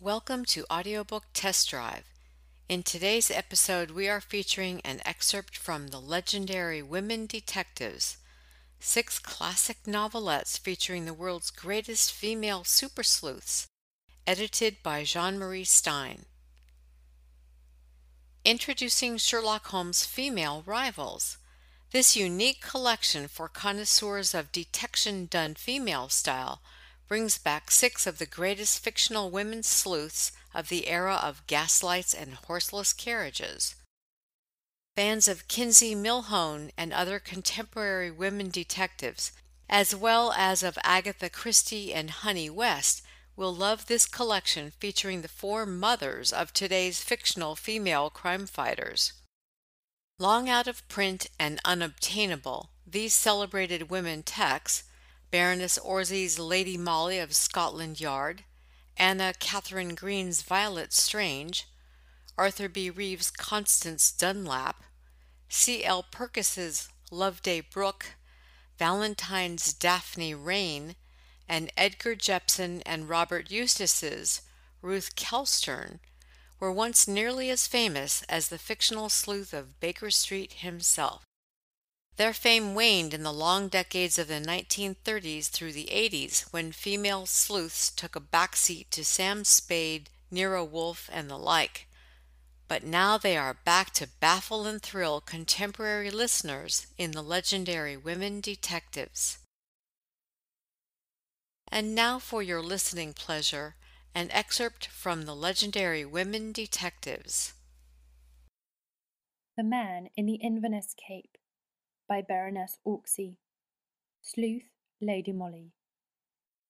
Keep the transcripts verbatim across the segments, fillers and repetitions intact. Welcome to Audiobook Test Drive. In today's episode, we are featuring an excerpt from The Legendary Women Detectives, six classic novelettes featuring the world's greatest female super sleuths, edited by Jean-Marie Stein. Introducing Sherlock Holmes' Female Rivals. This unique collection for connoisseurs of detection done female style brings back six of the greatest fictional women sleuths of the era of gaslights and horseless carriages. Fans of Kinsey Milhone and other contemporary women detectives, as well as of Agatha Christie and Honey West, will love this collection featuring the four mothers of today's fictional female crime fighters. Long out of print and unobtainable, these celebrated women texts, Baroness Orczy's Lady Molly of Scotland Yard, Anna Catherine Green's Violet Strange, Arthur B. Reeve's Constance Dunlap, C. L. Purkis's Loveday Brooke, Valentine's Daphne Rain, and Edgar Jepson and Robert Eustace's Ruth Kelstern were once nearly as famous as the fictional sleuth of Baker Street himself. Their fame waned in the long decades of the nineteen thirties through the eighties, when female sleuths took a backseat to Sam Spade, Nero Wolfe, and the like. But now they are back to baffle and thrill contemporary listeners in The Legendary Women Detectives. And now for your listening pleasure, an excerpt from The Legendary Women Detectives. The Man in the Inverness Cape, by Baroness Orczy. Sleuth, Lady Molly.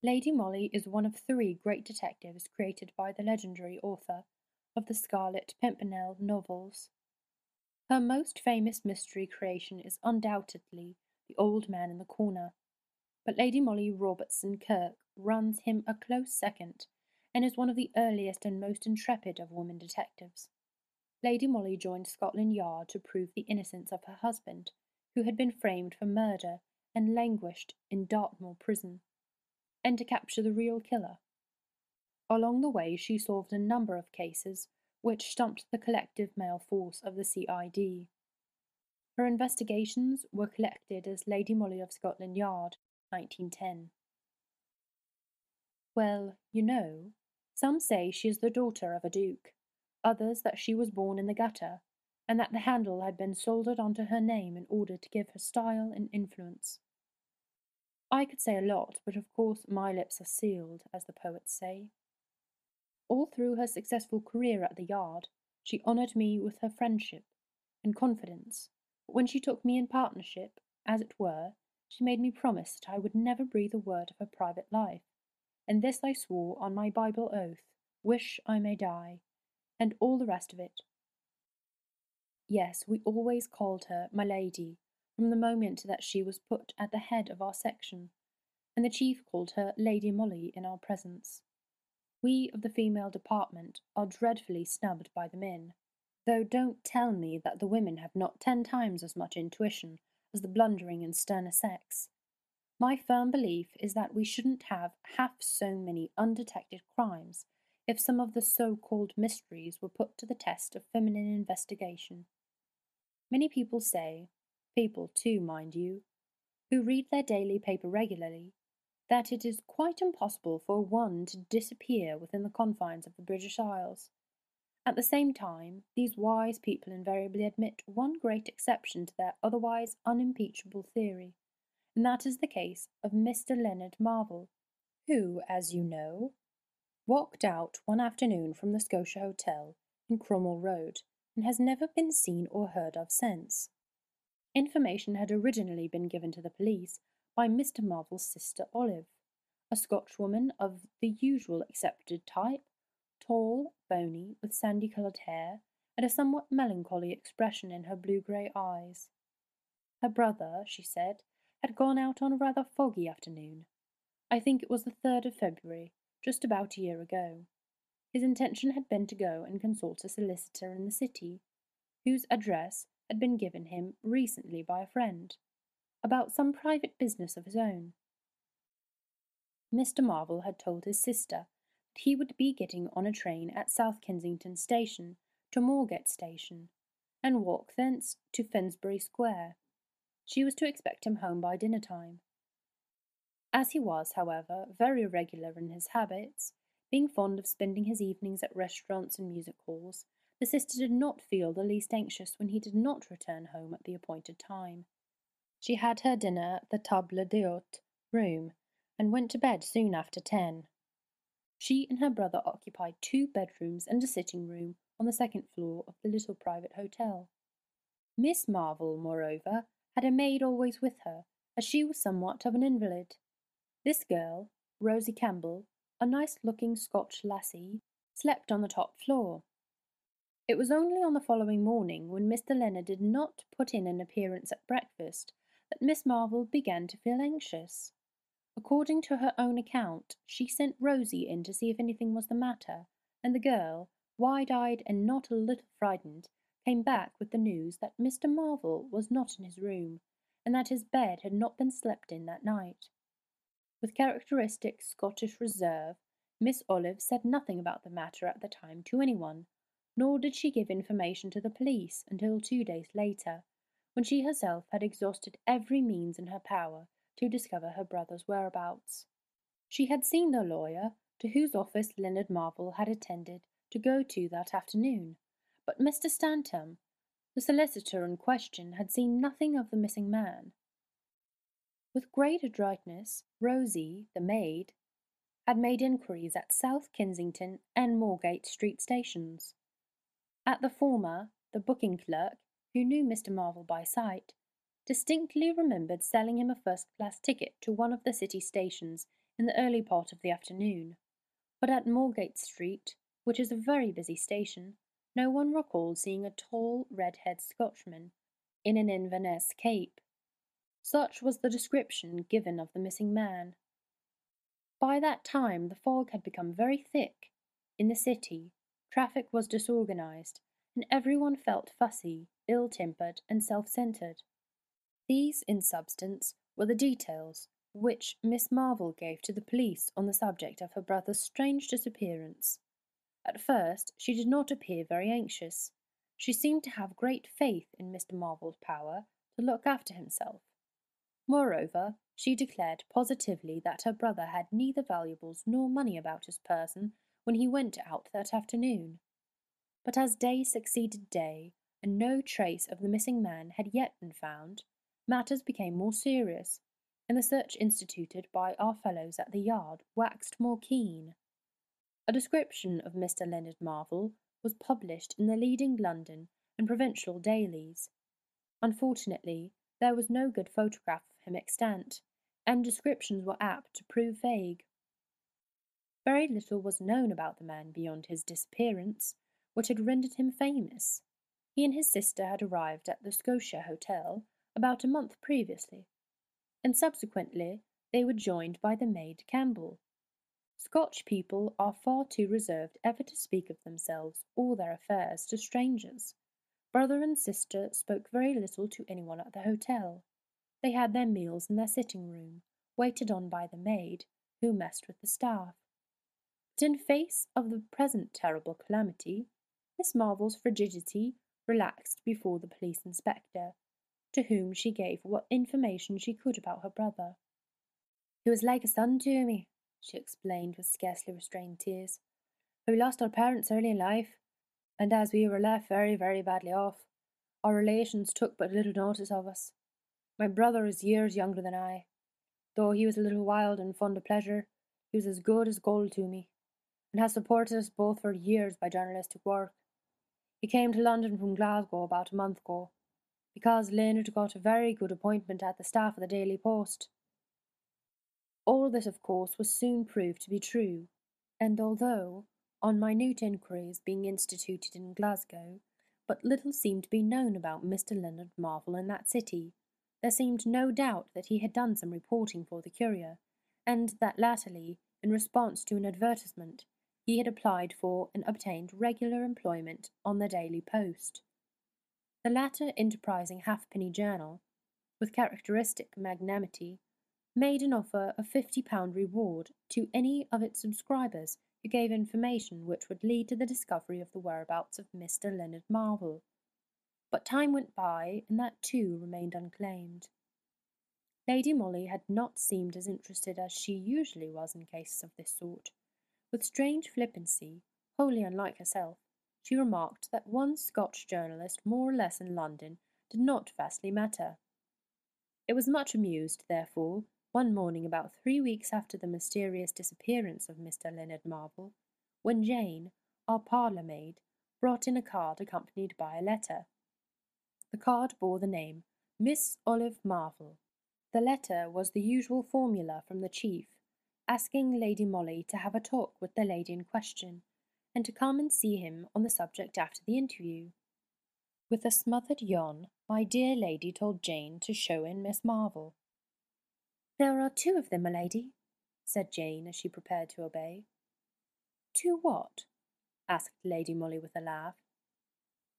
Lady Molly is one of three great detectives created by the legendary author of the Scarlet Pimpernel novels. Her most famous mystery creation is undoubtedly The Old Man in the Corner, but Lady Molly Robertson Kirk runs him a close second and is one of the earliest and most intrepid of women detectives. Lady Molly joined Scotland Yard to prove the innocence of her husband, who had been framed for murder and languished in Dartmoor prison, and to capture the real killer. Along the way, she solved a number of cases which stumped the collective male force of the C I D. Her investigations were collected as Lady Molly of Scotland Yard, nineteen ten. Well, you know, some say she is the daughter of a duke, others that she was born in the gutter, and that the handle had been soldered onto her name in order to give her style and influence. I could say a lot, but of course my lips are sealed, as the poets say. All through her successful career at the Yard, she honoured me with her friendship and confidence, but when she took me in partnership, as it were, she made me promise that I would never breathe a word of her private life, and this I swore on my Bible oath, wish I may die, and all the rest of it. Yes, we always called her my lady, from the moment that she was put at the head of our section, and the chief called her Lady Molly in our presence. We of the female department are dreadfully snubbed by the men, though don't tell me that the women have not ten times as much intuition as the blundering and sterner sex. My firm belief is that we shouldn't have half so many undetected crimes if some of the so-called mysteries were put to the test of feminine investigation. Many people say, people too, mind you, who read their daily paper regularly, that it is quite impossible for one to disappear within the confines of the British Isles. At the same time, these wise people invariably admit one great exception to their otherwise unimpeachable theory, and that is the case of Mister Leonard Marvel, who, as you know, walked out one afternoon from the Scotia Hotel in Cromwell Road, and has never been seen or heard of since. Information had originally been given to the police by Mister Marvel's sister Olive, a Scotchwoman of the usual accepted type, tall, bony, with sandy-coloured hair, and a somewhat melancholy expression in her blue-grey eyes. Her brother, she said, had gone out on a rather foggy afternoon. I think it was the third of February, just about a year ago. His intention had been to go and consult a solicitor in the city, whose address had been given him recently by a friend, about some private business of his own. Mister Marvel had told his sister that he would be getting on a train at South Kensington Station to Moorgate Station, and walk thence to Finsbury Square. She was to expect him home by dinner-time. As he was, however, very irregular in his habits, being fond of spending his evenings at restaurants and music halls, the sister did not feel the least anxious when he did not return home at the appointed time. She had her dinner at the table d'hôte room, and went to bed soon after ten. She and her brother occupied two bedrooms and a sitting room on the second floor of the little private hotel. Miss Marvel, moreover, had a maid always with her, as she was somewhat of an invalid. This girl, Rosie Campbell, a nice-looking Scotch lassie, slept on the top floor. It was only on the following morning, when Mister Leonard did not put in an appearance at breakfast, that Miss Marvel began to feel anxious. According to her own account, she sent Rosie in to see if anything was the matter, and the girl, wide-eyed and not a little frightened, came back with the news that Mister Marvel was not in his room, and that his bed had not been slept in that night. With characteristic Scottish reserve, Miss Olive said nothing about the matter at the time to anyone, nor did she give information to the police until two days later, when she herself had exhausted every means in her power to discover her brother's whereabouts. She had seen the lawyer, to whose office Leonard Marvel had attended to go to that afternoon, but Mister Stanton, the solicitor in question, had seen nothing of the missing man. With great adroitness, Rosie, the maid, had made inquiries at South Kensington and Moorgate Street stations. At the former, the booking clerk, who knew Mister Marvel by sight, distinctly remembered selling him a first-class ticket to one of the city stations in the early part of the afternoon, but at Moorgate Street, which is a very busy station, no one recalled seeing a tall, red-haired Scotchman in an Inverness cape. Such was the description given of the missing man. By that time the fog had become very thick. In the city, traffic was disorganised, and everyone felt fussy, ill-tempered, and self-centred. These, in substance, were the details which Miss Marvel gave to the police on the subject of her brother's strange disappearance. At first she did not appear very anxious. She seemed to have great faith in Mister Marvel's power to look after himself. Moreover, she declared positively that her brother had neither valuables nor money about his person when he went out that afternoon. But as day succeeded day, and no trace of the missing man had yet been found, matters became more serious, and the search instituted by our fellows at the yard waxed more keen. A description of Mister Leonard Marvel was published in the leading London and provincial dailies. Unfortunately, there was no good photograph of him extant, and descriptions were apt to prove vague. Very little was known about the man beyond his disappearance, which had rendered him famous. He and his sister had arrived at the Scotia Hotel about a month previously, and subsequently they were joined by the maid Campbell. Scotch people are far too reserved ever to speak of themselves or their affairs to strangers. Brother and sister spoke very little to anyone at the hotel. They had their meals in their sitting room, waited on by the maid, who messed with the staff. But in face of the present terrible calamity, Miss Marvel's frigidity relaxed before the police inspector, to whom she gave what information she could about her brother. "He was like a son to me," she explained with scarcely restrained tears. "We lost our parents early in life, and as we were left very, very badly off, our relations took but little notice of us. My brother is years younger than I. Though he was a little wild and fond of pleasure, he was as good as gold to me, and has supported us both for years by journalistic work. He came to London from Glasgow about a month ago, because Leonard got a very good appointment at the staff of the Daily Post." All this, of course, was soon proved to be true, and although, on minute inquiries being instituted in Glasgow, but little seemed to be known about Mister Leonard Marvel in that city, there seemed no doubt that he had done some reporting for the Courier, and that latterly, in response to an advertisement, he had applied for and obtained regular employment on the Daily Post. The latter enterprising halfpenny journal, with characteristic magnanimity, made an offer of fifty pound reward to any of its subscribers who gave information which would lead to the discovery of the whereabouts of Mister Leonard Marvel. But time went by, and that too remained unclaimed. Lady Molly had not seemed as interested as she usually was in cases of this sort. With strange flippancy, wholly unlike herself, she remarked that one Scotch journalist more or less in London did not vastly matter. It was much amused, therefore, one morning about three weeks after the mysterious disappearance of Mister Leonard Marvel, when Jane, our parlour-maid, brought in a card accompanied by a letter. The card bore the name Miss Olive Marvel. The letter was the usual formula from the chief, asking Lady Molly to have a talk with the lady in question, and to come and see him on the subject after the interview. With a smothered yawn, my dear lady told Jane to show in Miss Marvel. "There are two of them, my lady," said Jane, as she prepared to obey. "Two what?" asked Lady Molly with a laugh.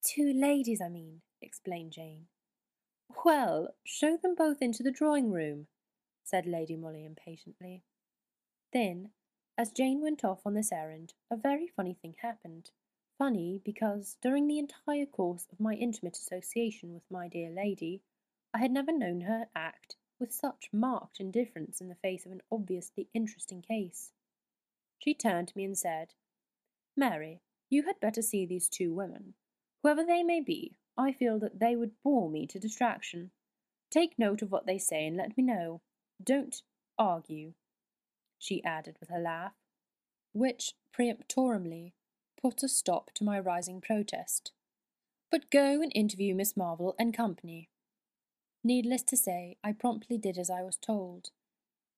"Two ladies, I mean," explained Jane. "Well, show them both into the drawing-room," said Lady Molly impatiently. Then, as Jane went off on this errand, a very funny thing happened. Funny because, during the entire course of my intimate association with my dear lady, I had never known her act with such marked indifference in the face of an obviously interesting case. She turned to me and said, "Mary, you had better see these two women. Whoever they may be, I feel that they would bore me to distraction. Take note of what they say and let me know. Don't argue," she added with a laugh, which peremptorily put a stop to my rising protest. "But go and interview Miss Marvel and company." Needless to say, I promptly did as I was told,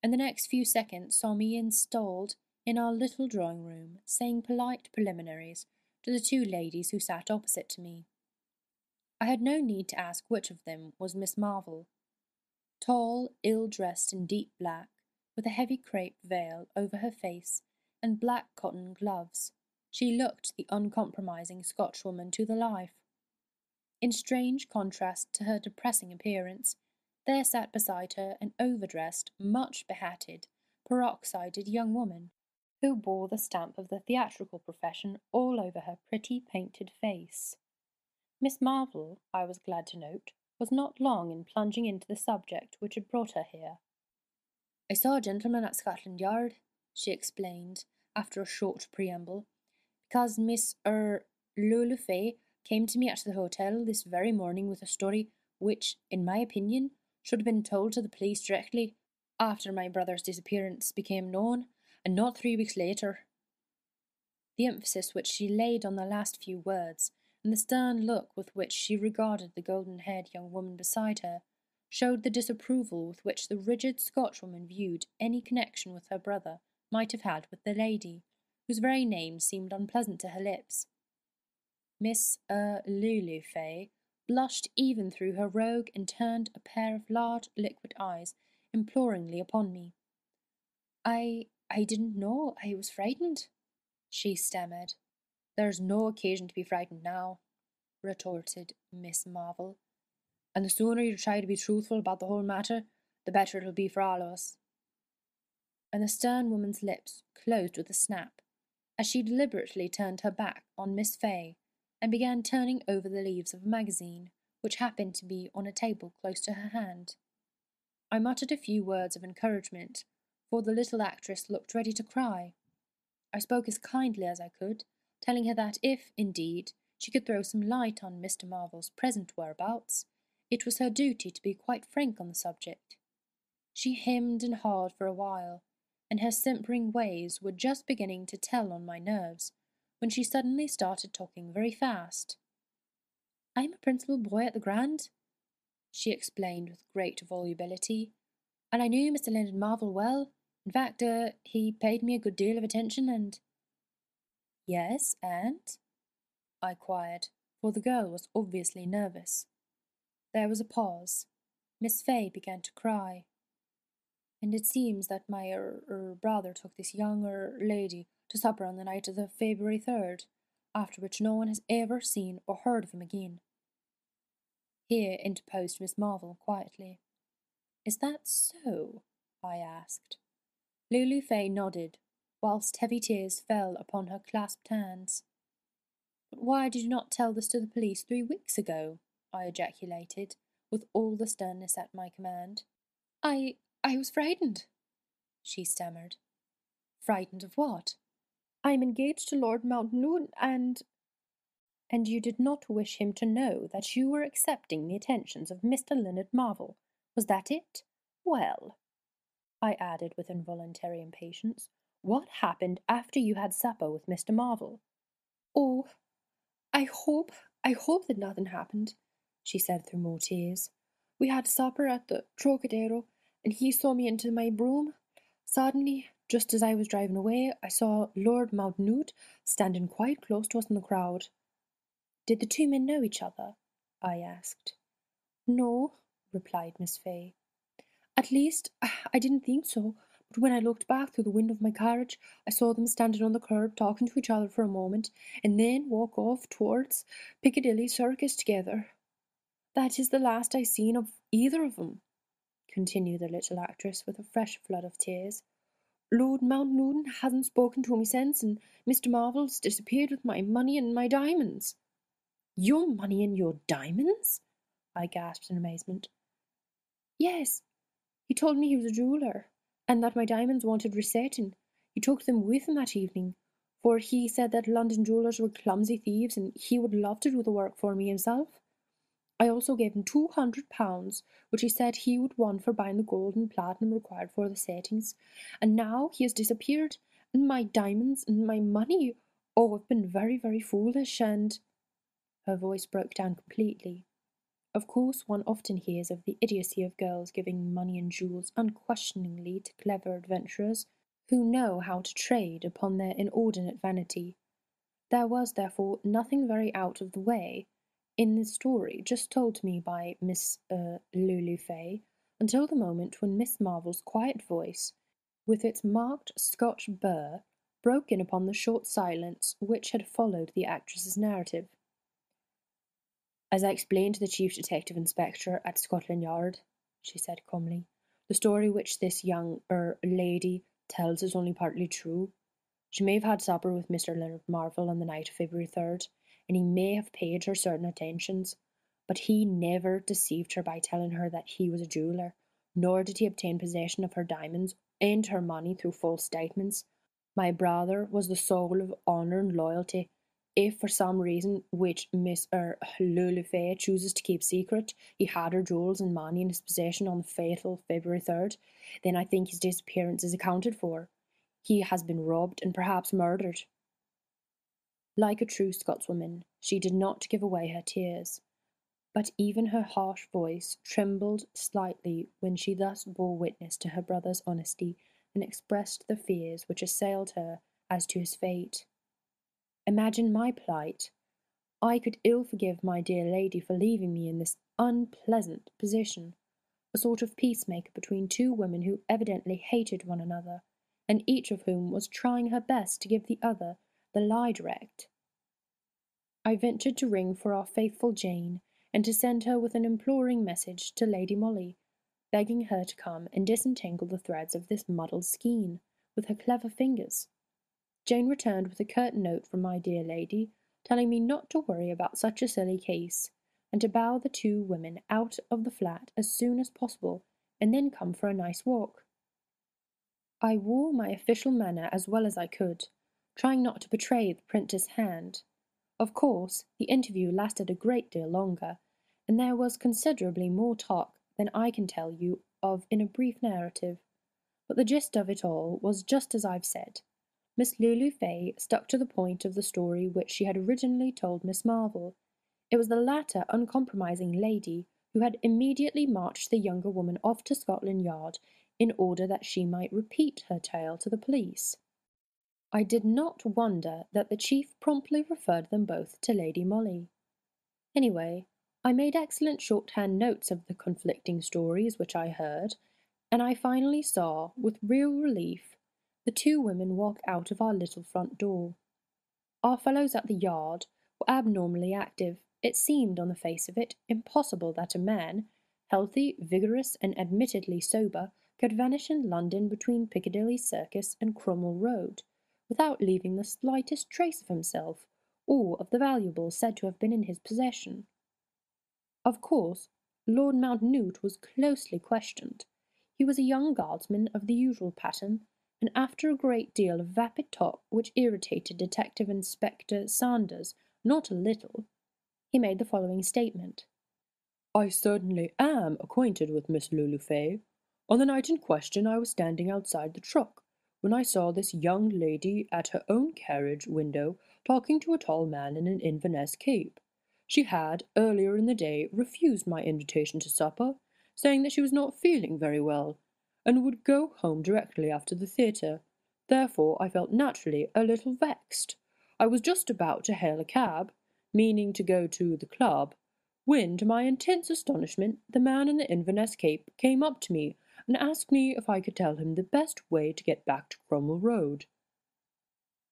and the next few seconds saw me installed in our little drawing-room, saying polite preliminaries to the two ladies who sat opposite to me. I had no need to ask which of them was Miss Marvel. Tall, ill-dressed in deep black, with a heavy crape veil over her face and black cotton gloves, she looked the uncompromising Scotchwoman to the life. In strange contrast to her depressing appearance, there sat beside her an overdressed, much behatted, peroxided young woman, who bore the stamp of the theatrical profession all over her pretty painted face. Miss Marvel, I was glad to note, was not long in plunging into the subject which had brought her here. "I saw a gentleman at Scotland Yard," she explained, after a short preamble, "because Miss er Lulu Fay came to me at the hotel this very morning with a story which, in my opinion, should have been told to the police directly after my brother's disappearance became known, and not three weeks later." The emphasis which she laid on the last few words, and the stern look with which she regarded the golden-haired young woman beside her, showed the disapproval with which the rigid Scotchwoman viewed any connection with her brother might have had with the lady, whose very name seemed unpleasant to her lips. Miss er Lulu Fay blushed even through her rogue and turned a pair of large liquid eyes imploringly upon me. I I didn't know. I was frightened," she stammered. "There's no occasion to be frightened now," retorted Miss Marvel, "and the sooner you try to be truthful about the whole matter, the better it'll be for all of us." And the stern woman's lips closed with a snap, as she deliberately turned her back on Miss Fay, and began turning over the leaves of a magazine, which happened to be on a table close to her hand. I muttered a few words of encouragement, for the little actress looked ready to cry. I spoke as kindly as I could, telling her that if, indeed, she could throw some light on Mister Marvel's present whereabouts, it was her duty to be quite frank on the subject. She hemmed and hawed for a while, and her simpering ways were just beginning to tell on my nerves, when she suddenly started talking very fast. "I'm a principal boy at the Grand," she explained with great volubility, "and I knew Mister Leonard Marvel well, In fact, er, uh, he paid me a good deal of attention and—" "Yes, and?" I inquired, for the girl was obviously nervous. There was a pause. Miss Fay began to cry. "And it seems that my er, er, brother took this young er, lady to supper on the night of the February third, after which no one has ever seen or heard of him again." Here interposed Miss Marvel quietly. "Is that so?" I asked. Lulu Fay nodded, whilst heavy tears fell upon her clasped hands. "But why did you not tell this to the police three weeks ago?" I ejaculated, with all the sternness at my command. I I was frightened," she stammered. "Frightened of what?" "I'm engaged to Lord Mountnewt, and—" "And you did not wish him to know that you were accepting the attentions of Mister Leonard Marvel, was that it? Well," I added with involuntary impatience, "what happened after you had supper with Mister Marvel?" "Oh, I hope, I hope that nothing happened," she said through more tears. "We had supper at the Trocadero, and he saw me into my brougham. Suddenly, just as I was driving away, I saw Lord Mountnewt standing quite close to us in the crowd." "Did the two men know each other?" I asked. "No," replied Miss Fay. "At least, I didn't think so, but when I looked back through the window of my carriage, I saw them standing on the curb talking to each other for a moment, and then walk off towards Piccadilly Circus together. That is the last I seen of either of them," continued the little actress with a fresh flood of tears. "Lord Mountnewt hasn't spoken to me since, and Mister Marvel's disappeared with my money and my diamonds." "Your money and your diamonds?" I gasped in amazement. "Yes, he told me he was a jeweller, and that my diamonds wanted resetting. He took them with him that evening, for he said that London jewellers were clumsy thieves, and he would love to do the work for me himself. I also gave him two hundred pounds, which he said he would want for buying the gold and platinum required for the settings, and now he has disappeared, and my diamonds and my money, oh, I've been very, very foolish, and—" Her voice broke down completely. Of course, one often hears of the idiocy of girls giving money and jewels unquestioningly to clever adventurers who know how to trade upon their inordinate vanity. There was, therefore, nothing very out of the way in this story just told to me by Miss er, Lulu Fay, until the moment when Miss Marvel's quiet voice, with its marked Scotch burr, broke in upon the short silence which had followed the actress's narrative. "As I explained to the Chief Detective Inspector at Scotland Yard," she said calmly, "the story which this young er, lady tells is only partly true. She may have had supper with Mister Leonard Marvel on the night of February third, and he may have paid her certain attentions, but he never deceived her by telling her that he was a jeweller, nor did he obtain possession of her diamonds and her money through false statements. My brother was the soul of honour and loyalty. If for some reason which Miss er, Lulu Fay chooses to keep secret, he had her jewels and money in his possession on the fatal February third, then I think his disappearance is accounted for. He has been robbed and perhaps murdered." Like a true Scotswoman, she did not give away her tears, but even her harsh voice trembled slightly when she thus bore witness to her brother's honesty and expressed the fears which assailed her as to his fate. Imagine my plight. I could ill forgive my dear lady for leaving me in this unpleasant position, a sort of peacemaker between two women who evidently hated one another, and each of whom was trying her best to give the other the lie direct. I ventured to ring for our faithful Jane, and to send her with an imploring message to Lady Molly, begging her to come and disentangle the threads of this muddled skein with her clever fingers. Jane returned with a curt note from my dear lady, telling me not to worry about such a silly case, and to bow the two women out of the flat as soon as possible, and then come for a nice walk. I wore my official manner as well as I could, trying not to betray the printer's hand. Of course, the interview lasted a great deal longer, and there was considerably more talk than I can tell you of in a brief narrative, but the gist of it all was just as I've said. Miss Lulu Fay stuck to the point of the story which she had originally told Miss Marvel. It was the latter uncompromising lady who had immediately marched the younger woman off to Scotland Yard in order that she might repeat her tale to the police. I did not wonder that the chief promptly referred them both to Lady Molly. Anyway, I made excellent shorthand notes of the conflicting stories which I heard, and I finally saw, with real relief, the two women walk out of our little front door. Our fellows at the yard were abnormally active. It seemed, on the face of it, impossible that a man, healthy, vigorous, and admittedly sober, could vanish in London between Piccadilly Circus and Cromwell Road, without leaving the slightest trace of himself, or of the valuables said to have been in his possession. Of course, Lord Mountnewt was closely questioned. He was a young guardsman of the usual pattern, and after a great deal of vapid talk which irritated Detective Inspector Saunders not a little, he made the following statement. "I certainly am acquainted with Miss Lulu Fay. On the night in question I was standing outside the truck, when I saw this young lady at her own carriage window talking to a tall man in an Inverness cape. She had, earlier in the day, refused my invitation to supper, saying that she was not feeling very well, and would go home directly after the theatre. Therefore I felt naturally a little vexed. I was just about to hail a cab, meaning to go to the club, when, to my intense astonishment, the man in the Inverness cape came up to me and asked me if I could tell him the best way to get back to Cromwell Road."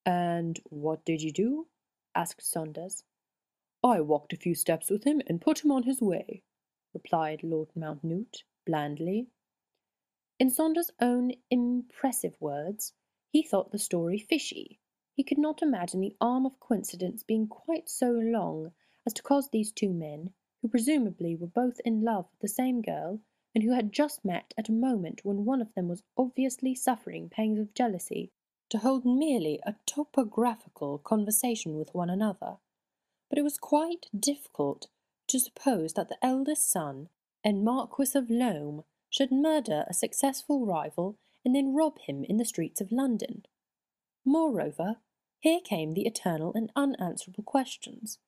"And what did you do?" asked Saunders. "I walked a few steps with him and put him on his way," replied Lord Mountnewt, blandly. In Saunders' own impressive words, he thought the story fishy. He could not imagine the arm of coincidence being quite so long as to cause these two men, who presumably were both in love with the same girl, and who had just met at a moment when one of them was obviously suffering pangs of jealousy, to hold merely a topographical conversation with one another. But it was quite difficult to suppose that the eldest son and Marquis of Loam should murder a successful rival and then rob him in the streets of London. Moreover, here came the eternal and unanswerable questions.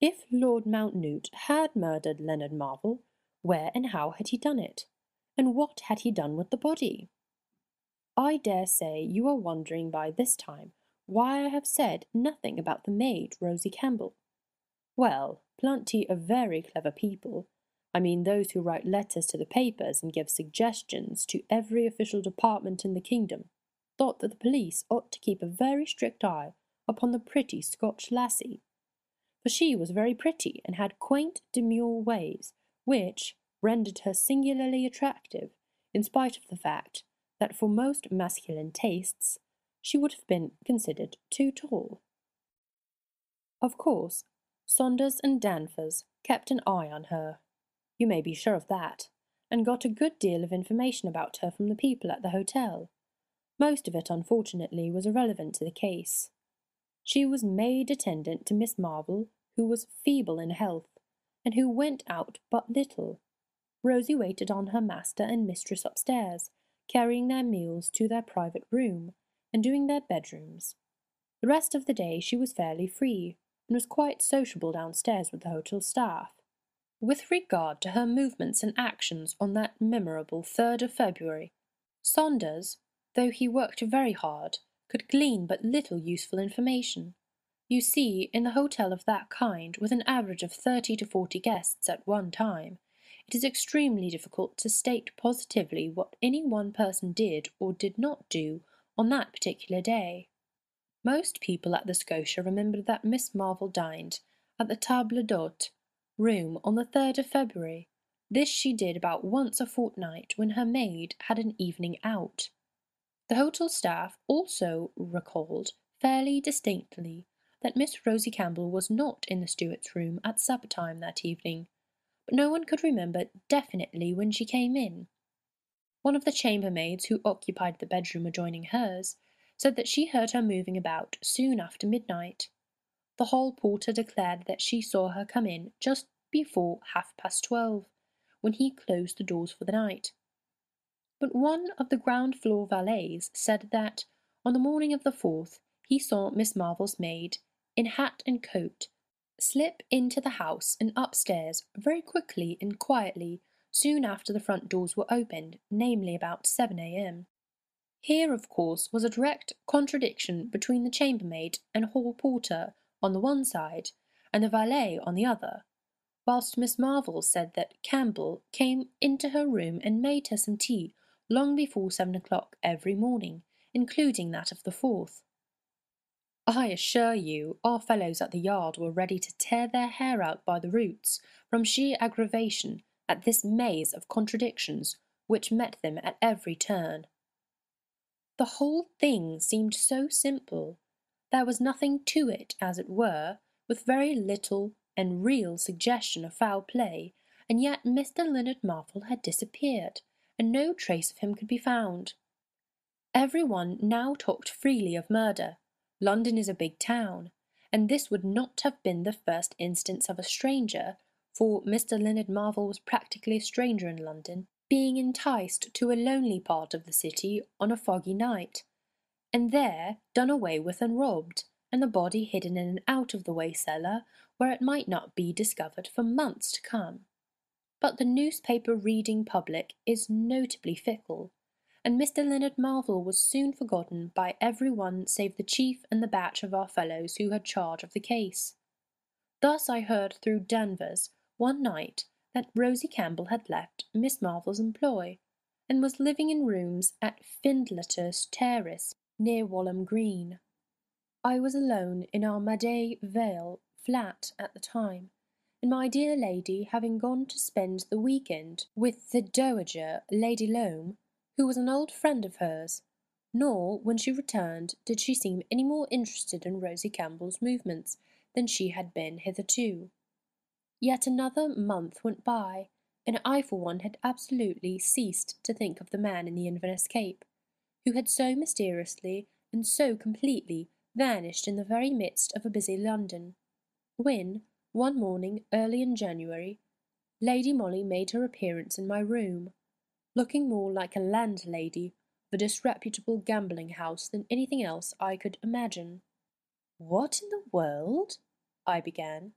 If Lord Mountnewt had murdered Leonard Marvel, where and how had he done it? And what had he done with the body? I dare say you are wondering by this time why I have said nothing about the maid, Rosie Campbell. Well, plenty of very clever people, I mean those who write letters to the papers and give suggestions to every official department in the kingdom, thought that the police ought to keep a very strict eye upon the pretty Scotch lassie. For she was very pretty and had quaint, demure ways, which rendered her singularly attractive, in spite of the fact that for most masculine tastes she would have been considered too tall. Of course, Saunders and Danvers kept an eye on her, you may be sure of that, and got a good deal of information about her from the people at the hotel. Most of it, unfortunately, was irrelevant to the case. She was maid attendant to Miss Marvel, who was feeble in health, and who went out but little. Rosie waited on her master and mistress upstairs, carrying their meals to their private room, and doing their bedrooms. The rest of the day she was fairly free, and was quite sociable downstairs with the hotel staff. With regard to her movements and actions on that memorable third of February, Saunders, though he worked very hard, could glean but little useful information. You see, in a hotel of that kind, with an average of thirty to forty guests at one time, it is extremely difficult to state positively what any one person did or did not do on that particular day. Most people at the Scotia remembered that Miss Marvel dined at the table d'hôte room on the third of February. This she did about once a fortnight when her maid had an evening out. The hotel staff also recalled fairly distinctly that Miss Rosie Campbell was not in the steward's room at supper-time that evening, but no one could remember definitely when she came in. One of the chambermaids who occupied the bedroom adjoining hers said that she heard her moving about soon after midnight. The hall porter declared that she saw her come in just before half-past twelve, when he closed the doors for the night. But one of the ground-floor valets said that, on the morning of the fourth, he saw Miss Marvel's maid, in hat and coat, slip into the house and upstairs very quickly and quietly, soon after the front doors were opened, namely about seven a m Here, of course, was a direct contradiction between the chambermaid and hall porter on the one side, and the valet on the other, whilst Miss Marvel said that Campbell came into her room and made her some tea long before seven o'clock every morning, including that of the fourth. I assure you, our fellows at the yard were ready to tear their hair out by the roots from sheer aggravation at this maze of contradictions which met them at every turn. The whole thing seemed so simple. There was nothing to it, as it were, with very little and real suggestion of foul play, and yet Mister Leonard Marvel had disappeared, and no trace of him could be found. Every one now talked freely of murder. London is a big town, and this would not have been the first instance of a stranger, for Mister Leonard Marvel was practically a stranger in London, being enticed to a lonely part of the city on a foggy night, and there done away with and robbed, and the body hidden in an out-of-the-way cellar, where it might not be discovered for months to come. But the newspaper-reading public is notably fickle, and Mister Leonard Marvel was soon forgotten by every one save the chief and the batch of our fellows who had charge of the case. Thus I heard through Danvers, one night, that Rosie Campbell had left Miss Marvel's employ, and was living in rooms at Findlater Terrace, near Walham Green. I was alone in our Maday Vale flat at the time, and my dear lady having gone to spend the weekend with the Dowager Lady Loam, who was an old friend of hers, nor, when she returned, did she seem any more interested in Rosie Campbell's movements than she had been hitherto. Yet another month went by, and I for one had absolutely ceased to think of the man in the Inverness cape, who had so mysteriously and so completely vanished in the very midst of a busy London, when, one morning early in January, Lady Molly made her appearance in my room, looking more like a landlady of a disreputable gambling house than anything else I could imagine. "What in the world?" I began.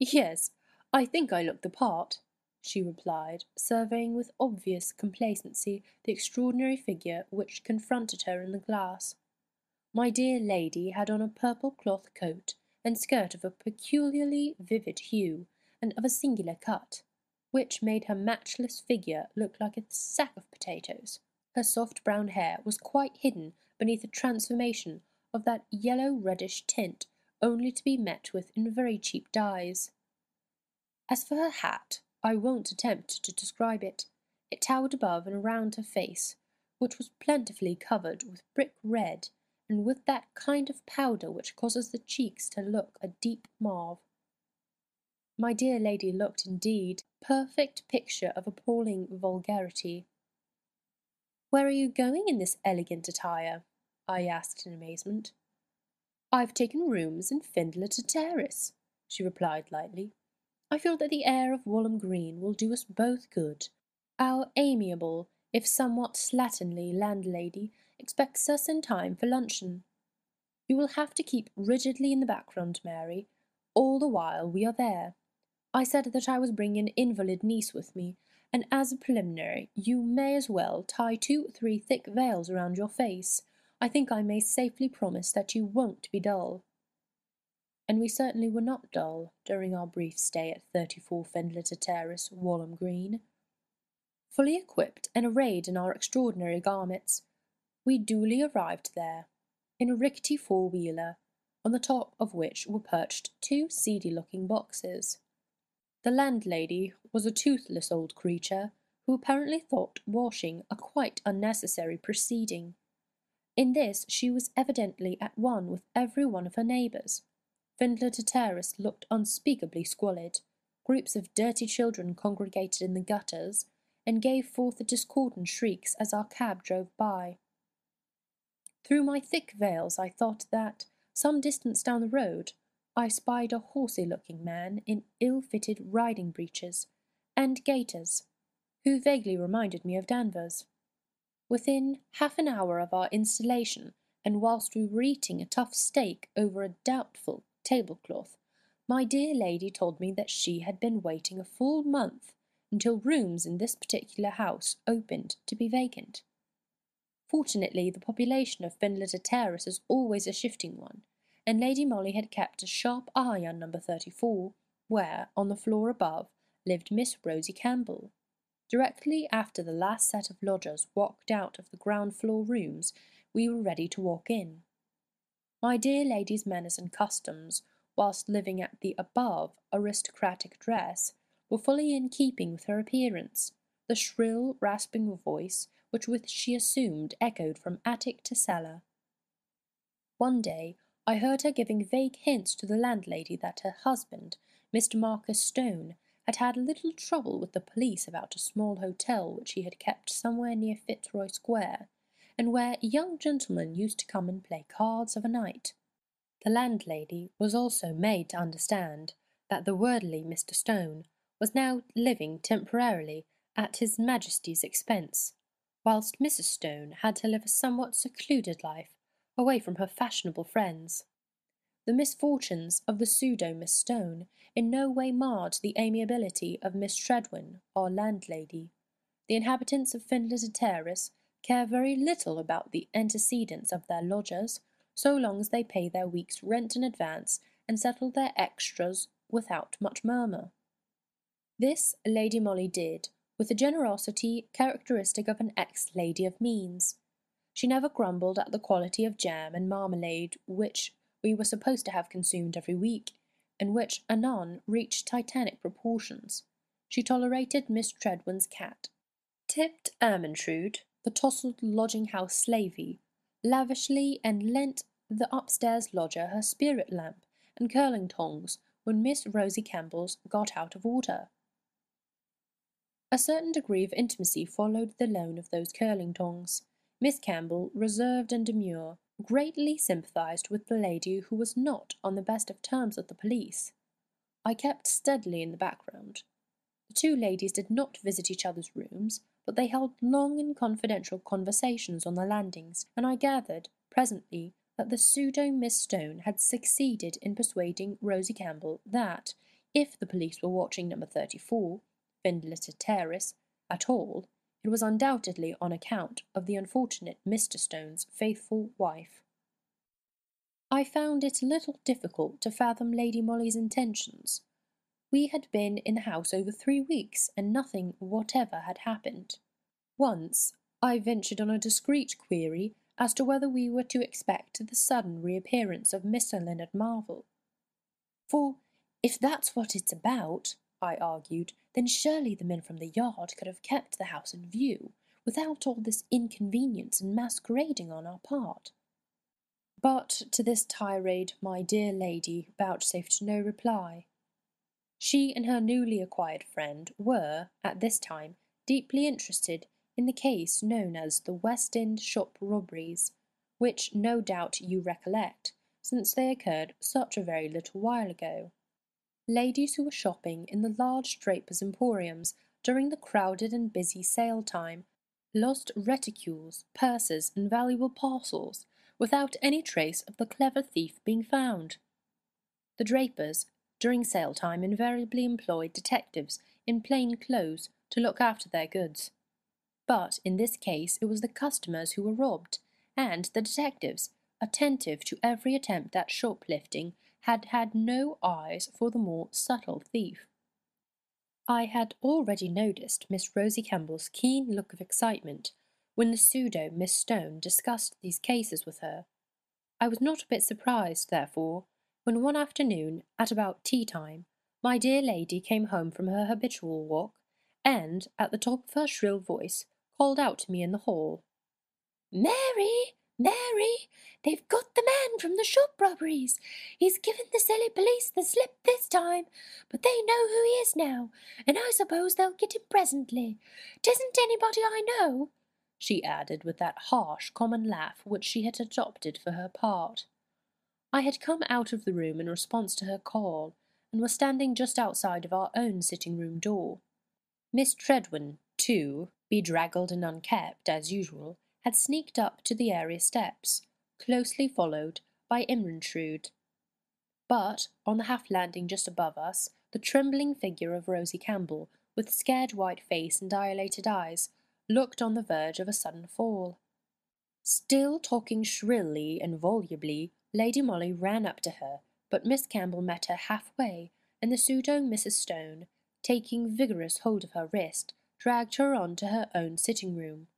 "Yes, I think I look the part," she replied, surveying with obvious complacency the extraordinary figure which confronted her in the glass. My dear lady had on a purple cloth coat and skirt of a peculiarly vivid hue and of a singular cut, which made her matchless figure look like a sack of potatoes. Her soft brown hair was quite hidden beneath a transformation of that yellow-reddish tint only to be met with in very cheap dyes. As for her hat, I won't attempt to describe it. It towered above and around her face, which was plentifully covered with brick red, and with that kind of powder which causes the cheeks to look a deep mauve. My dear lady looked, indeed, a perfect picture of appalling vulgarity. "Where are you going in this elegant attire?" I asked in amazement. "I've taken rooms in Findlater Terrace," she replied lightly. "I feel that the air of Walham Green will do us both good. Our amiable, if somewhat slatternly, landlady expects us in time for luncheon. You will have to keep rigidly in the background, Mary, all the while we are there. I said that I was bringing an invalid niece with me, and as a preliminary you may as well tie two or three thick veils around your face. I think I may safely promise that you won't be dull." And we certainly were not dull during our brief stay at thirty-four Findlater Terrace, Walham Green. Fully equipped and arrayed in our extraordinary garments, we duly arrived there, in a rickety four-wheeler, on the top of which were perched two seedy-looking boxes. The landlady was a toothless old creature, who apparently thought washing a quite unnecessary proceeding. In this she was evidently at one with every one of her neighbours. Findlater Terrace looked unspeakably squalid. Groups of dirty children congregated in the gutters, and gave forth discordant shrieks as our cab drove by. Through my thick veils I thought that, some distance down the road, I spied a horsey-looking man in ill-fitted riding breeches and gaiters, who vaguely reminded me of Danvers. Within half an hour of our installation, and whilst we were eating a tough steak over a doubtful tablecloth, my dear lady told me that she had been waiting a full month until rooms in this particular house opened to be vacant. Fortunately, the population of Findlater Terrace is always a shifting one, and Lady Molly had kept a sharp eye on number thirty-four, where, on the floor above, lived Miss Rosie Campbell. Directly after the last set of lodgers walked out of the ground-floor rooms, we were ready to walk in. My dear lady's manners and customs, whilst living at the above aristocratic dress, were fully in keeping with her appearance. The shrill, rasping voice, which with she assumed, echoed from attic to cellar. One day I heard her giving vague hints to the landlady that her husband, Mister Marcus Stone, had had a little trouble with the police about a small hotel which he had kept somewhere near Fitzroy Square, and where young gentlemen used to come and play cards of a night. The landlady was also made to understand that the worldly Mister Stone was now living temporarily at His Majesty's expense, whilst Missus Stone had to live a somewhat secluded life, away from her fashionable friends. The misfortunes of the pseudo-Miss Stone in no way marred the amiability of Miss Treadwin, our landlady. The inhabitants of Findlater Terrace care very little about the antecedents of their lodgers, so long as they pay their week's rent in advance and settle their extras without much murmur. This Lady Molly did, with the generosity characteristic of an ex-lady of means. She never grumbled at the quality of jam and marmalade which we were supposed to have consumed every week, and which anon reached titanic proportions. She tolerated Miss Treadwin's cat, tipped Ermentrude, the tousled lodging-house slavey, lavishly, and lent the upstairs lodger her spirit lamp and curling tongs when Miss Rosie Campbell's got out of order. A certain degree of intimacy followed the loan of those curling tongs. Miss Campbell, reserved and demure, greatly sympathised with the lady who was not on the best of terms with the police. I kept steadily in the background. The two ladies did not visit each other's rooms, but they held long and confidential conversations on the landings, and I gathered, presently, that the pseudo-Miss Stone had succeeded in persuading Rosie Campbell that, if the police were watching number thirty-four, Findlater Terrace, at all, it was undoubtedly on account of the unfortunate Mister Stone's faithful wife. I found it a little difficult to fathom Lady Molly's intentions. We had been in the house over three weeks, and nothing whatever had happened. Once I ventured on a discreet query as to whether we were to expect the sudden reappearance of Mister Leonard Marvel. For, if that's what it's about, I argued, then surely the men from the yard could have kept the house in view, without all this inconvenience and masquerading on our part. But to this tirade my dear lady vouchsafed no reply. She and her newly acquired friend were, at this time, deeply interested in the case known as the West End Shop Robberies, which no doubt you recollect, since they occurred such a very little while ago. Ladies who were shopping in the large drapers' emporiums during the crowded and busy sale time lost reticules, purses, and valuable parcels without any trace of the clever thief being found. The drapers, during sale time, invariably employed detectives in plain clothes to look after their goods. But in this case it was the customers who were robbed, and the detectives, attentive to every attempt at shoplifting, had had no eyes for the more subtle thief. I had already noticed Miss Rosie Campbell's keen look of excitement when the pseudo-Miss Stone discussed these cases with her. I was not a bit surprised, therefore, when one afternoon, at about tea-time, my dear lady came home from her habitual walk, and, at the top of her shrill voice, called out to me in the hall, "Mary! Mary! They've got the man from the shop robberies. He's given the silly police the slip this time, but they know who he is now, and I suppose they'll get him presently. 'Tisn't anybody I know," she added with that harsh, common laugh which she had adopted for her part. I had come out of the room in response to her call, and was standing just outside of our own sitting-room door. Miss Treadwin, too, bedraggled and unkempt as usual, had sneaked up to the area steps, closely followed by Ermentrude. But on the half-landing just above us, the trembling figure of Rosie Campbell with scared white face and dilated eyes, looked on the verge of a sudden fall. Still talking shrilly and volubly, Lady Molly ran up to her, but Miss Campbell met her halfway, and the pseudo Missus Stone, taking vigorous hold of her wrist, dragged her on to her own sitting-room.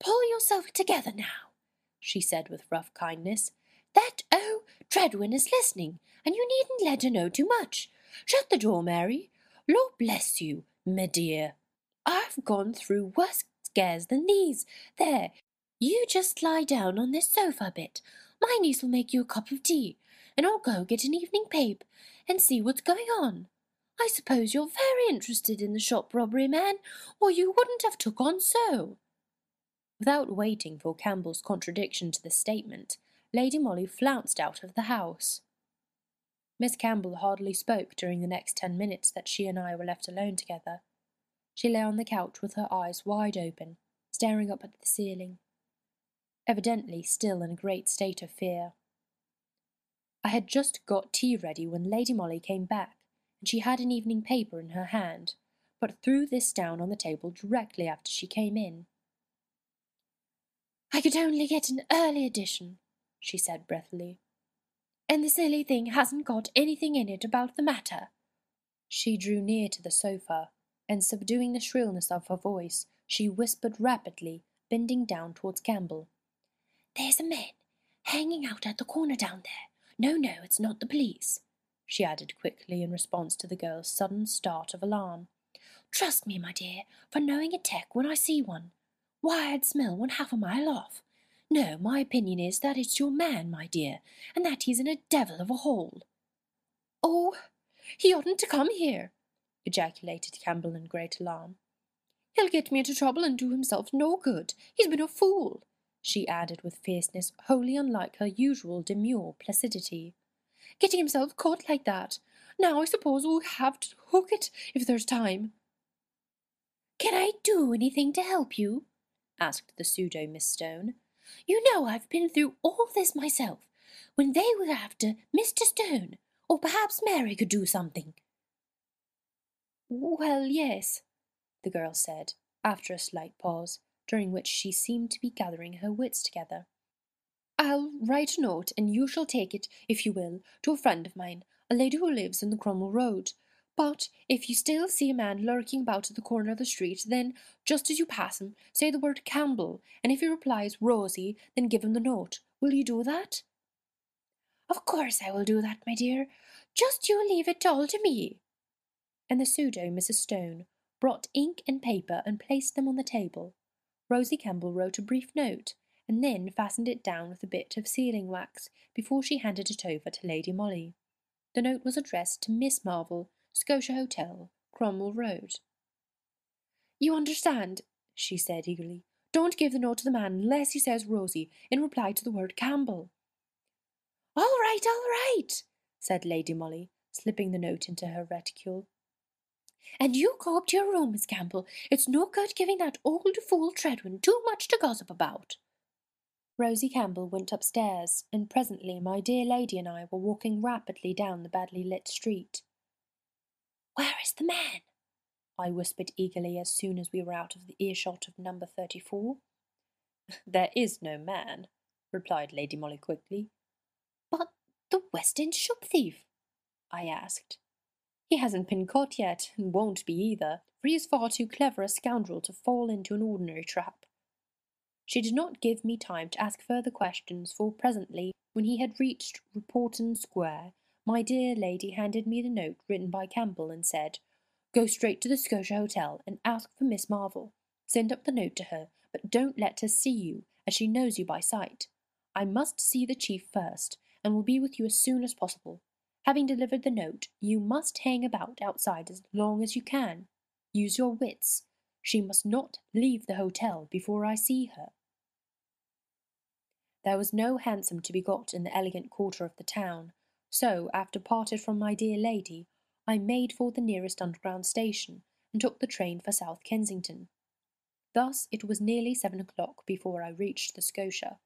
"Pull yourself together now," she said with rough kindness. "That oh Treadwin is listening, and you needn't let her know too much. Shut the door, Mary. Lord bless you, my dear. I've gone through worse scares than these. There, you just lie down on this sofa a bit. My niece will make you a cup of tea, and I'll go get an evening paper and see what's going on. I suppose you're very interested in the shop robbery, man, or you wouldn't have took on so." Without waiting for Campbell's contradiction to the statement, Lady Molly flounced out of the house. Miss Campbell hardly spoke during the next ten minutes that she and I were left alone together. She lay on the couch with her eyes wide open, staring up at the ceiling, evidently still in a great state of fear. I had just got tea ready when Lady Molly came back, and she had an evening paper in her hand, but threw this down on the table directly after she came in. "I could only get an early edition," she said breathlessly, "and the silly thing hasn't got anything in it about the matter." She drew near to the sofa, and subduing the shrillness of her voice, she whispered rapidly, bending down towards Campbell. "There's a man hanging out at the corner down there. No, no, it's not the police," she added quickly in response to the girl's sudden start of alarm. "Trust me, my dear, for knowing a tech when I see one. Why, I'd smell one half a mile off. No, my opinion is that it's your man, my dear, and that he's in a devil of a hole." "Oh, he oughtn't to come here," ejaculated Campbell in great alarm. "He'll get me into trouble and do himself no good. He's been a fool," she added with fierceness wholly unlike her usual demure placidity. "Getting himself caught like that. Now I suppose we'll have to hook it if there's time." "Can I do anything to help you?" asked the pseudo Miss Stone. "You know I've been through all this myself, when they were after Mister Stone, or perhaps Mary could do something." "Well, yes," the girl said, after a slight pause, during which she seemed to be gathering her wits together. "I'll write a note, and you shall take it, if you will, to a friend of mine, a lady who lives in the Cromwell Road. But if you still see a man lurking about at the corner of the street, then, just as you pass him, say the word Campbell, and if he replies Rosie, then give him the note. Will you do that?" "Of course I will do that, my dear. Just you leave it all to me." And the pseudo Missus Stone brought ink and paper and placed them on the table. Rosie Campbell wrote a brief note, and then fastened it down with a bit of sealing wax before she handed it over to Lady Molly. The note was addressed to Miss Marvel, Scotia Hotel, Cromwell Road. "You understand," she said eagerly. "Don't give the note to the man unless he says Rosie in reply to the word Campbell." "All right, all right," said Lady Molly, slipping the note into her reticule. "And you go up to your room, Miss Campbell. It's no good giving that old fool Treadwin too much to gossip about." Rosie Campbell went upstairs, and presently my dear lady and I were walking rapidly down the badly lit street. "Where is the man?" I whispered eagerly as soon as we were out of the earshot of number thirty-four. "There is no man," replied Lady Molly quickly. "But the West End shop thief?" I asked. "He hasn't been caught yet, and won't be either, for he is far too clever a scoundrel to fall into an ordinary trap." She did not give me time to ask further questions, for presently, when he had reached Reporton Square, my dear lady handed me the note written by Campbell and said, "Go straight to the Scotia Hotel and ask for Miss Marvel. Send up the note to her, but don't let her see you, as she knows you by sight. I must see the chief first, and will be with you as soon as possible. Having delivered the note, you must hang about outside as long as you can. Use your wits. She must not leave the hotel before I see her." There was no hansom to be got in the elegant quarter of the town, so, after parted from my dear lady, I made for the nearest underground station, and took the train for South Kensington. Thus it was nearly seven o'clock before I reached the Scotia.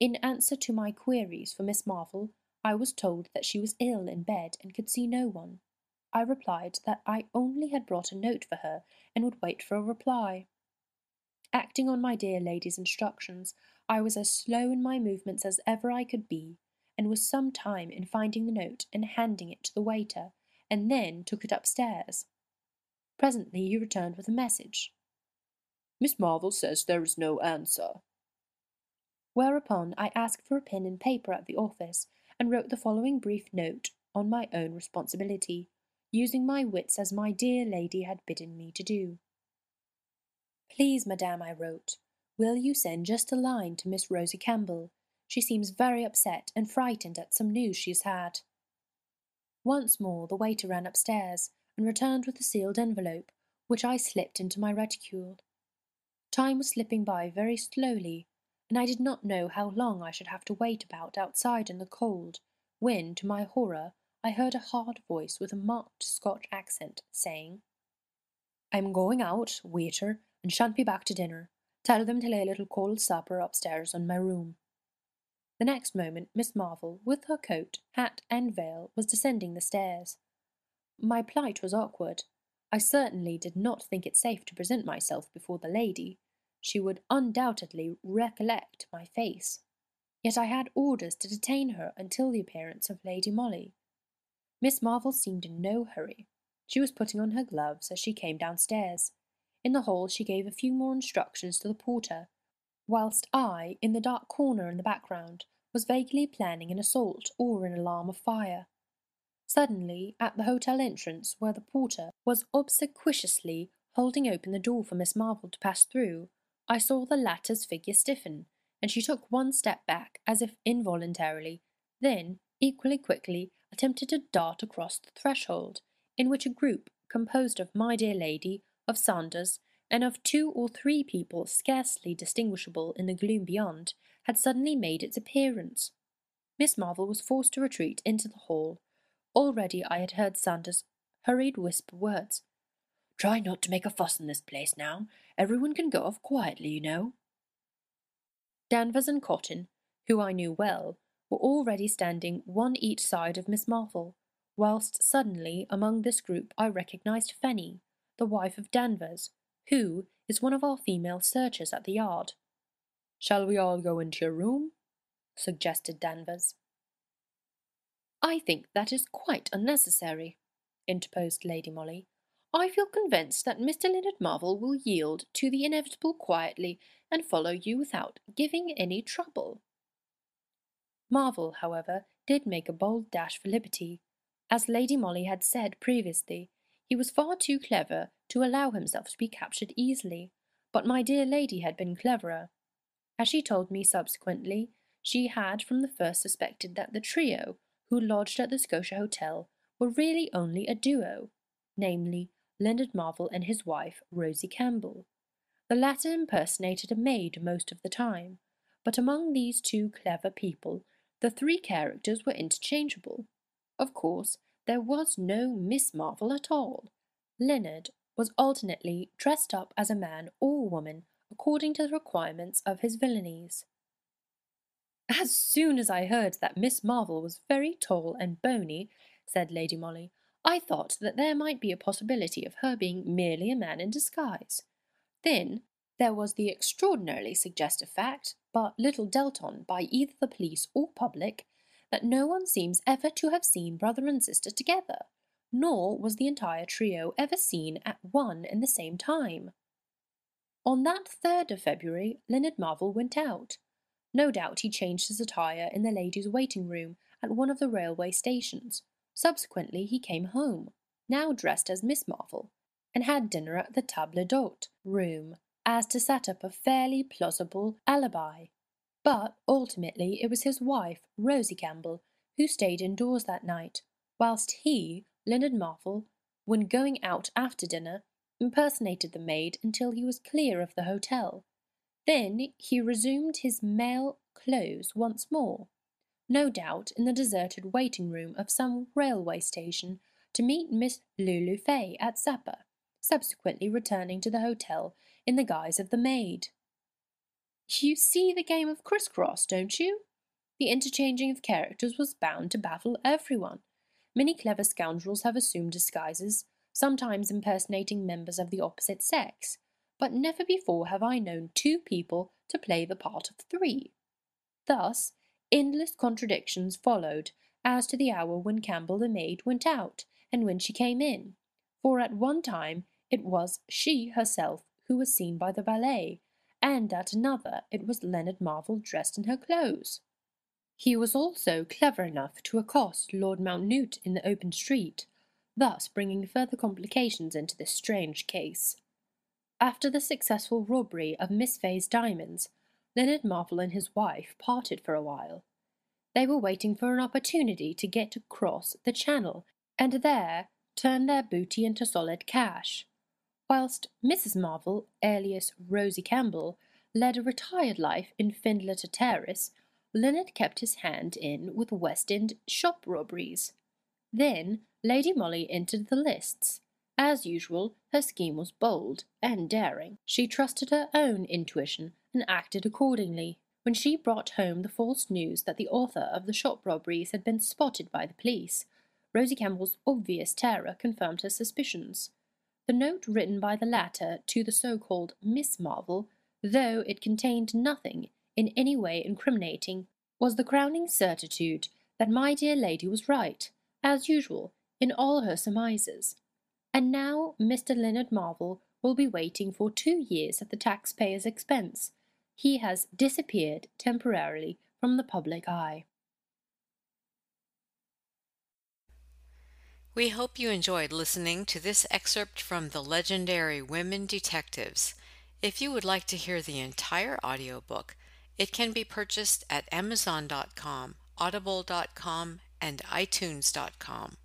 In answer to my queries for Miss Marvel, I was told that she was ill in bed and could see no one. I replied that I only had brought a note for her and would wait for a reply. Acting on my dear lady's instructions, I was as slow in my movements as ever I could be, and was some time in finding the note and handing it to the waiter, and then took it upstairs. Presently he returned with a message. "Miss Marvel says there is no answer." Whereupon I asked for a pen and paper at the office, and wrote the following brief note on my own responsibility, using my wits as my dear lady had bidden me to do. "Please, madame," I wrote, "will you send just a line to Miss Rosie Campbell? She seems very upset and frightened at some news she has had." Once more the waiter ran upstairs, and returned with a sealed envelope, which I slipped into my reticule. Time was slipping by very slowly, and I did not know how long I should have to wait about outside in the cold, when, to my horror, I heard a hard voice with a marked Scotch accent, saying, "I am going out, waiter, and shan't be back to dinner. Tell them to lay a little cold supper upstairs on my room." The next moment Miss Marvel, with her coat, hat, and veil, was descending the stairs. My plight was awkward. I certainly did not think it safe to present myself before the lady. She would undoubtedly recollect my face. Yet I had orders to detain her until the appearance of Lady Molly. Miss Marvel seemed in no hurry. She was putting on her gloves as she came downstairs. In the hall she gave a few more instructions to the porter, whilst I, in the dark corner in the background, was vaguely planning an assault or an alarm of fire. Suddenly, at the hotel entrance, where the porter was obsequiously holding open the door for Miss Marvel to pass through, I saw the latter's figure stiffen, and she took one step back as if involuntarily, then, equally quickly, attempted to dart across the threshold, in which a group composed of my dear lady, of Saunders, and of two or three people scarcely distinguishable in the gloom beyond, had suddenly made its appearance. Miss Marvel was forced to retreat into the hall. Already I had heard Saunders' hurried whisper words. "Try not to make a fuss in this place now. Everyone can go off quietly, you know." Danvers and Cotton, who I knew well, were already standing one each side of Miss Marvel, whilst suddenly among this group I recognised Fanny, the wife of Danvers, who is one of our female searchers at the yard. "Shall we all go into your room?" suggested Danvers. "I think that is quite unnecessary," interposed Lady Molly. "I feel convinced that Mister Leonard Marvel will yield to the inevitable quietly and follow you without giving any trouble." Marvel, however, did make a bold dash for liberty. As Lady Molly had said previously, he was far too clever to allow himself to be captured easily, but my dear lady had been cleverer. As she told me subsequently, she had from the first suspected that the trio, who lodged at the Scotia Hotel, were really only a duo, namely, Leonard Marvel and his wife, Rosie Campbell. The latter impersonated a maid most of the time, but among these two clever people, the three characters were interchangeable. Of course, there was no Miss Marvel at all. Leonard was alternately dressed up as a man or woman, according to the requirements of his villainies. "As soon as I heard that Miss Marvel was very tall and bony," said Lady Molly, "I thought that there might be a possibility of her being merely a man in disguise. Then there was the extraordinarily suggestive fact, but little dealt on by either the police or public, that no one seems ever to have seen brother and sister together, nor was the entire trio ever seen at one and the same time. On that third of February, Leonard Marvel went out. No doubt he changed his attire in the ladies' waiting-room at one of the railway stations. Subsequently he came home, now dressed as Miss Marvel, and had dinner at the table d'hôte room, as to set up a fairly plausible alibi. But ultimately it was his wife, Rosie Campbell, who stayed indoors that night, whilst he, Leonard Marvel, when going out after dinner, impersonated the maid until he was clear of the hotel. Then he resumed his male clothes once more, no doubt in the deserted waiting-room of some railway station, to meet Miss Lulu Fay at supper, subsequently returning to the hotel in the guise of the maid. You see the game of criss-cross, don't you? The interchanging of characters was bound to baffle everyone, many clever scoundrels have assumed disguises, sometimes impersonating members of the opposite sex, but never before have I known two people to play the part of three. Thus, endless contradictions followed as to the hour when Campbell the maid went out and when she came in, for at one time it was she herself who was seen by the valet, and at another it was Leonard Marvel dressed in her clothes. He was also clever enough to accost Lord Mountnewt in the open street, thus bringing further complications into this strange case. After the successful robbery of Miss Fay's diamonds, Leonard Marvel and his wife parted for a while. They were waiting for an opportunity to get across the channel, and there turn their booty into solid cash, whilst Missus Marvel, alias Rosie Campbell, led a retired life in Findlater Terrace. Leonard kept his hand in with West End Shop Robberies. Then Lady Molly entered the lists. As usual, her scheme was bold and daring. She trusted her own intuition and acted accordingly, when she brought home the false news that the author of the shop robberies had been spotted by the police. Rosie Campbell's obvious terror confirmed her suspicions. The note written by the latter to the so-called Miss Marvel, though it contained nothing in any way incriminating, was the crowning certitude that my dear lady was right, as usual, in all her surmises. And now Mister Leonard Marvel will be waiting for two years at the taxpayer's expense. He has disappeared temporarily from the public eye. We hope you enjoyed listening to this excerpt from The Legendary Women Detectives. If you would like to hear the entire audiobook, it can be purchased at amazon dot com, audible dot com, and i tunes dot com.